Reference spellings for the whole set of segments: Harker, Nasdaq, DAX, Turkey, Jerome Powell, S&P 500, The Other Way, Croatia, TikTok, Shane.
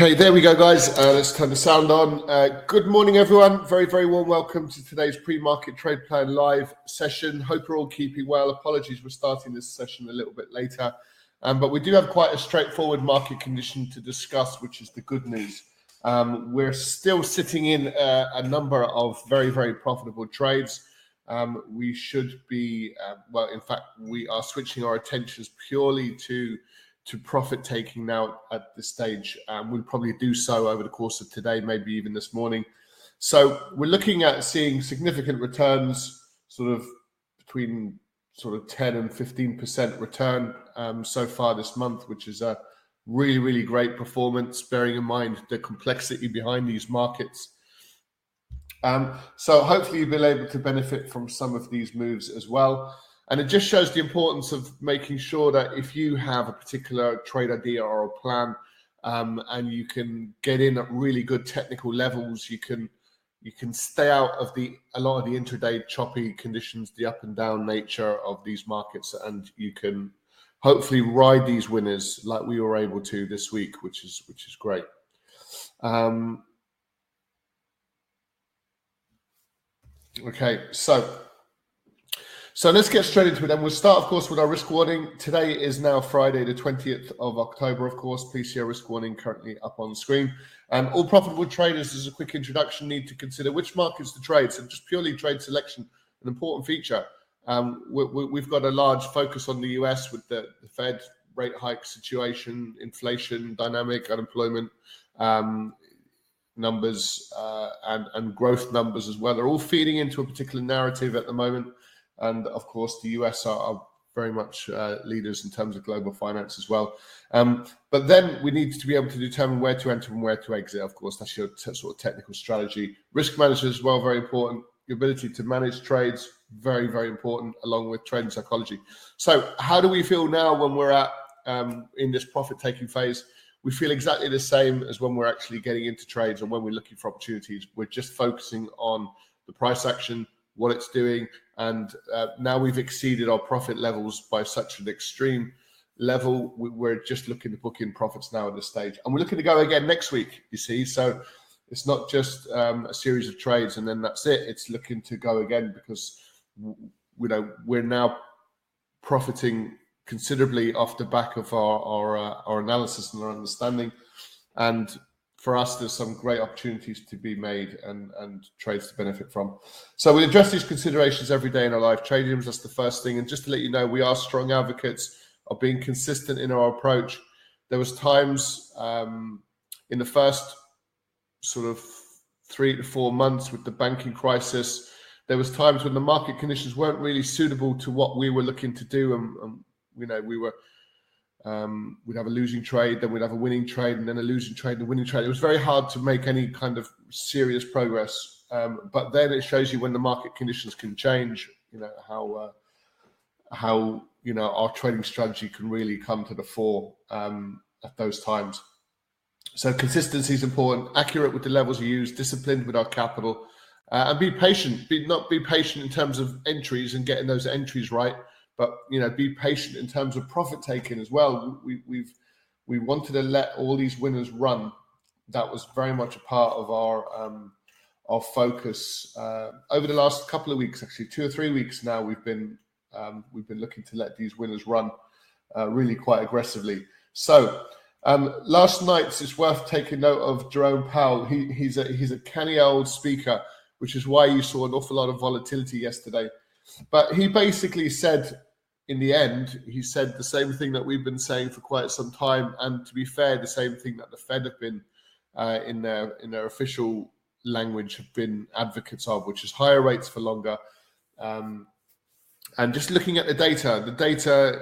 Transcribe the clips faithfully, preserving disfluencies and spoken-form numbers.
Okay, there we go, guys. Uh, let's turn the sound on. Uh, good morning, everyone. Very, very warm welcome to today's pre-market trade plan live session. Hope you're all keeping well. Apologies, we're starting this session a little bit later. Um, but we do have quite a straightforward market condition to discuss, which is the good news. Um, we're still sitting in uh, a number of very, very profitable trades. Um, we should be, uh, well, in fact, we are switching our attentions purely to to profit taking now at this stage. Um, we'll probably do so over the course of today, maybe even this morning. So we're looking at seeing significant returns, sort of between sort of ten and fifteen percent return um, so far this month, which is a really, really great performance, bearing in mind the complexity behind these markets. Um, so hopefully you'll be able to benefit from some of these moves as well. And it just shows the importance of making sure that if you have a particular trade idea or a plan um, and you can get in at really good technical levels, you can you can stay out of the a lot of the intraday choppy conditions, the up and down nature of these markets, and you can hopefully ride these winners like we were able to this week, which is which is great. Um, okay, so. So let's get straight into it, and we'll start, of course, with our risk warning. Today is now Friday, the twentieth of October, of course. Please see our risk warning currently up on screen. And all profitable traders, as a quick introduction, need to consider which markets to trade. So just purely trade selection, an important feature. Um, we, we, we've got a large focus on the U S with the, the Fed rate hike situation, inflation, dynamic, unemployment um, numbers, uh, and, and growth numbers as well. They're all feeding into a particular narrative at the moment. And of course, the U S are, are very much uh, leaders in terms of global finance as well. Um, but then we need to be able to determine where to enter and where to exit. Of course, that's your t- sort of technical strategy. Risk management as well, very important. Your ability to manage trades, very, very important, along with trend psychology. So how do we feel now when we're at um, in this profit-taking phase? We feel exactly the same as when we're actually getting into trades and when we're looking for opportunities. We're just focusing on the price action, what it's doing, and uh, now we've exceeded our profit levels by such an extreme level. We're just looking to book in profits now at this stage, and we're looking to go again next week, you see. So it's not just um, a series of trades and then that's it. It's looking to go again, because you know we're now profiting considerably off the back of our our, uh, our analysis and our understanding. And for us, there's some great opportunities to be made and, and trades to benefit from. So we address these considerations every day in our live trading rooms. That's the first thing. And just to let you know, we are strong advocates of being consistent in our approach. There was times um, in the first sort of three to four months with the banking crisis, there was times when the market conditions weren't really suitable to what we were looking to do. And, and you know, we were... Um, we'd have a losing trade, then we'd have a winning trade, and then a losing trade and a winning trade. It was very hard to make any kind of serious progress. Um, but then it shows you when the market conditions can change, you know, how uh, how you know our trading strategy can really come to the fore um, at those times. So consistency is important, accurate with the levels you use, disciplined with our capital, uh, and be patient. Be not be patient in terms of entries and getting those entries right. But, you know, be patient in terms of profit taking as well. We, we've we wanted to let all these winners run. That was very much a part of our um, our focus uh, over the last couple of weeks, actually two or three weeks now. We've been um, we've been looking to let these winners run uh, really quite aggressively. So um, last night's, it's worth taking note of Jerome Powell. He, he's a he's a canny old speaker, which is why you saw an awful lot of volatility yesterday. But he basically said, in the end, he said the same thing that we've been saying for quite some time, and to be fair, the same thing that the Fed have been, uh, in their in their official language, have been advocates of, which is higher rates for longer. Um, and just looking at the data, the data,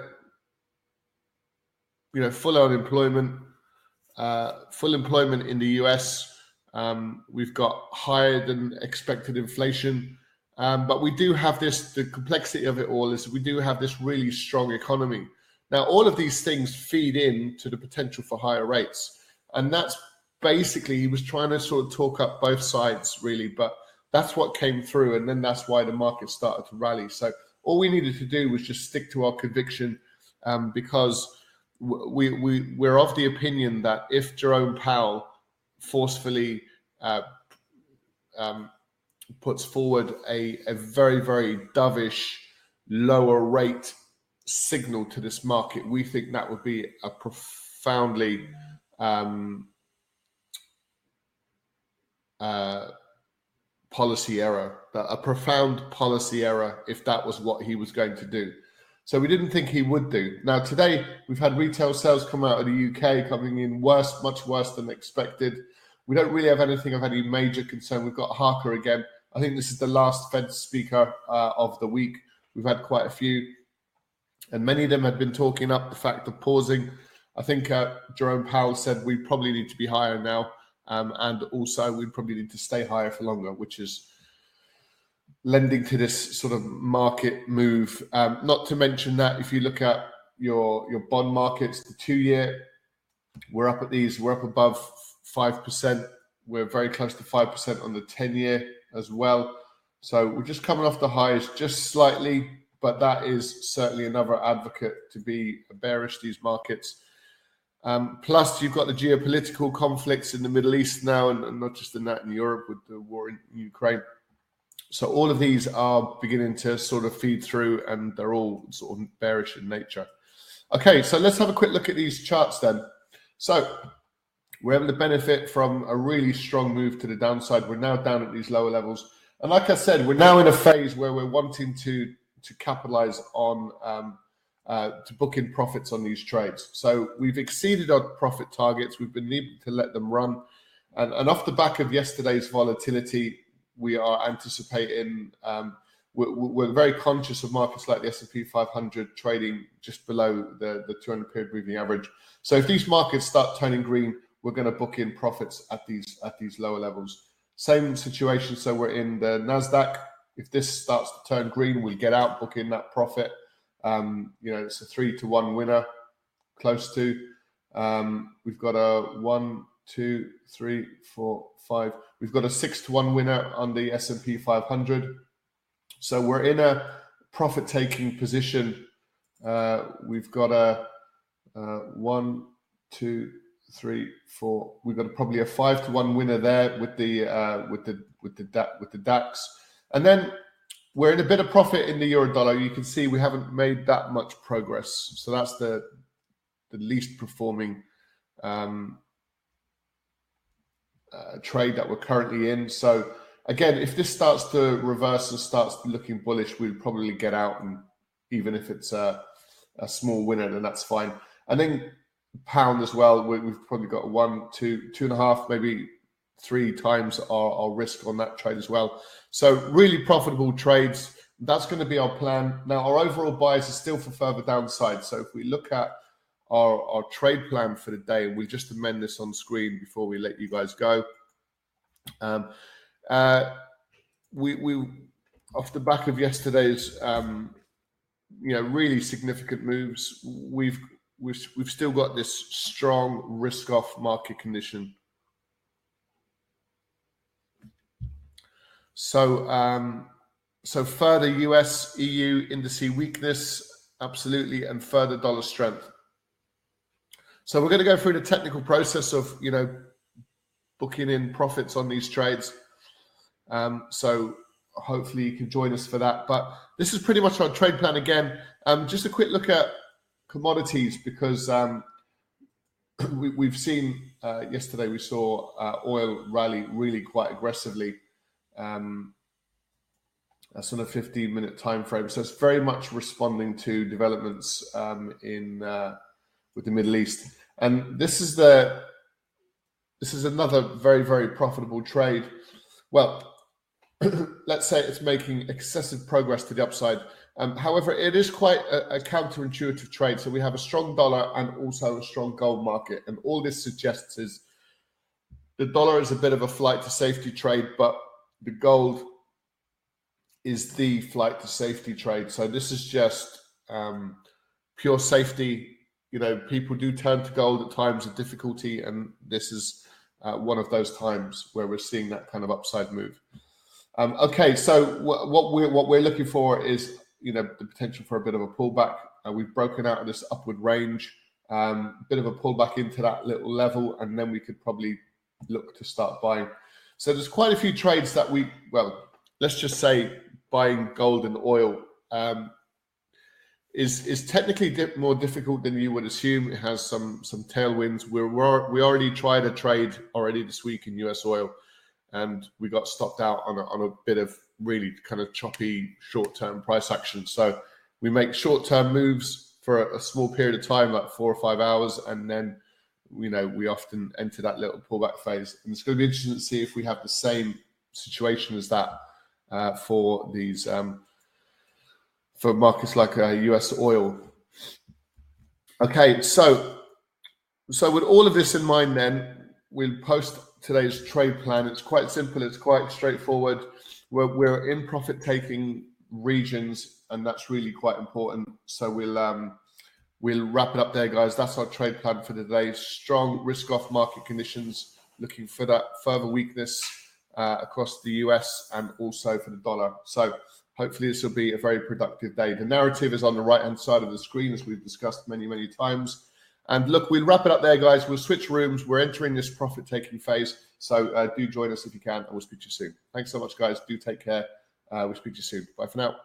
you know, full unemployment, uh, full employment in the U S. Um, we've got higher than expected inflation. Um, but we do have this, the complexity of it all is we do have this really strong economy. Now, all of these things feed in to the potential for higher rates. And that's basically, he was trying to sort of talk up both sides, really. But that's what came through. And then that's why the market started to rally. So all we needed to do was just stick to our conviction, um, because we, we, we're of the opinion that if Jerome Powell forcefully uh, um, puts forward a, a very, very dovish lower rate signal to this market, we think that would be a profoundly um, uh, policy error, a profound policy error if that was what he was going to do. So we didn't think he would do. Now today we've had retail sales come out of the U K coming in worse, much worse than expected. We don't really have anything of any major concern. We've got Harker again. I think this is the last Fed speaker uh, of the week. We've had quite a few, and many of them had been talking up the fact of pausing. I think uh, Jerome Powell said we probably need to be higher now, um, and also we probably need to stay higher for longer, which is lending to this sort of market move. Um, not to mention that if you look at your your bond markets, the two-year, we're up at these, we're up above five percent. We're very close to five percent on the ten-year as well. So we're just coming off the highs just slightly, but that is certainly another advocate to be bearish these markets. Um, plus, you've got the geopolitical conflicts in the Middle East now, and, and not just in that, in Europe with the war in Ukraine. So all of these are beginning to sort of feed through, and they're all sort of bearish in nature. Okay, so let's have a quick look at these charts then. So we're having to benefit from a really strong move to the downside. We're now down at these lower levels. And like I said, we're now in a phase where we're wanting to, to capitalize on, um, uh, to book in profits on these trades. So we've exceeded our profit targets. We've been able to let them run. And, and off the back of yesterday's volatility, we are anticipating, um, we're, we're very conscious of markets like the S and P five hundred trading just below the, the two hundred period moving average. So if these markets start turning green, we're going to book in profits at these at these lower levels. Same situation, so we're in the Nasdaq. If this starts to turn green, we'll get out, book in that profit. Um, you know, it's a three to one winner, close to. Um, we've got a one, two, three, four, five. We've got a six to one winner on the S and P five hundred. So we're in a profit-taking position. Uh, we've got a uh, one, two, three, four. We've got a, probably a five to one winner there with the uh, with the with the with the DAX, and then we're in a bit of profit in the euro dollar. You can see we haven't made that much progress, so that's the the least performing um, uh, trade that we're currently in. So again, if this starts to reverse and starts looking bullish, we'll probably get out, and even if it's a, a small winner, then that's fine. And then pound as well, we've probably got one, two, two and a half, maybe three times our, our risk on that trade as well. So really profitable trades. That's going to be our plan. Now our overall bias is still for further downside. So if we look at our, our trade plan for the day, and we'll just amend this on screen before we let you guys go. Um, uh, we, we off the back of yesterday's, um, you know, really significant moves, we've We've, we've still got this strong risk-off market condition. So, um, so further U S E U indice weakness, absolutely, and further dollar strength. So we're going to go through the technical process of, you know, booking in profits on these trades. Um, so hopefully you can join us for that. But this is pretty much our trade plan again. Um, just a quick look at commodities, because um, we, we've seen uh, yesterday we saw uh, oil rally really quite aggressively. Um, that's on a fifteen minute time frame, so it's very much responding to developments um, in uh, with the Middle East. And this is the this is another very very profitable trade. Well, let's say it's making excessive progress to the upside. Um, however, it is quite a, a counterintuitive trade. So we have a strong dollar and also a strong gold market. And all this suggests is the dollar is a bit of a flight to safety trade, but the gold is the flight to safety trade. So this is just um, pure safety. You know, people do turn to gold at times of difficulty. And this is uh, one of those times where we're seeing that kind of upside move. Um, okay, so w- what we're, what we're looking for is, you know, the potential for a bit of a pullback. Uh, we've broken out of this upward range Um, bit of a pullback into that little level, and then we could probably look to start buying. So there's quite a few trades that we, well, let's just say buying gold and oil um, is is technically dip, more difficult than you would assume. It has some some tailwinds. We're, we're we already tried a trade already this week in U S oil, and we got stopped out on a, on a bit of really kind of choppy short-term price action. So we make short-term moves for a, a small period of time, like four or five hours, and then, you know, we often enter that little pullback phase. And it's going to be interesting to see if we have the same situation as that uh, for these um, for markets like uh, U S oil. Okay, so so with all of this in mind, then we'll post today's trade plan. It's quite simple. It's quite straightforward. We're, we're in profit-taking regions, and that's really quite important. So we'll um, we'll wrap it up there, guys. That's our trade plan for today. Strong risk-off market conditions, looking for that further weakness uh, across the U S and also for the dollar. So hopefully this will be a very productive day. The narrative is on the right-hand side of the screen, as we've discussed many, many times. And look, we'll wrap it up there, guys. We'll switch rooms. We're entering this profit-taking phase. So uh, do join us if you can, and we'll speak to you soon. Thanks so much, guys. Do take care. Uh, we'll speak to you soon. Bye for now.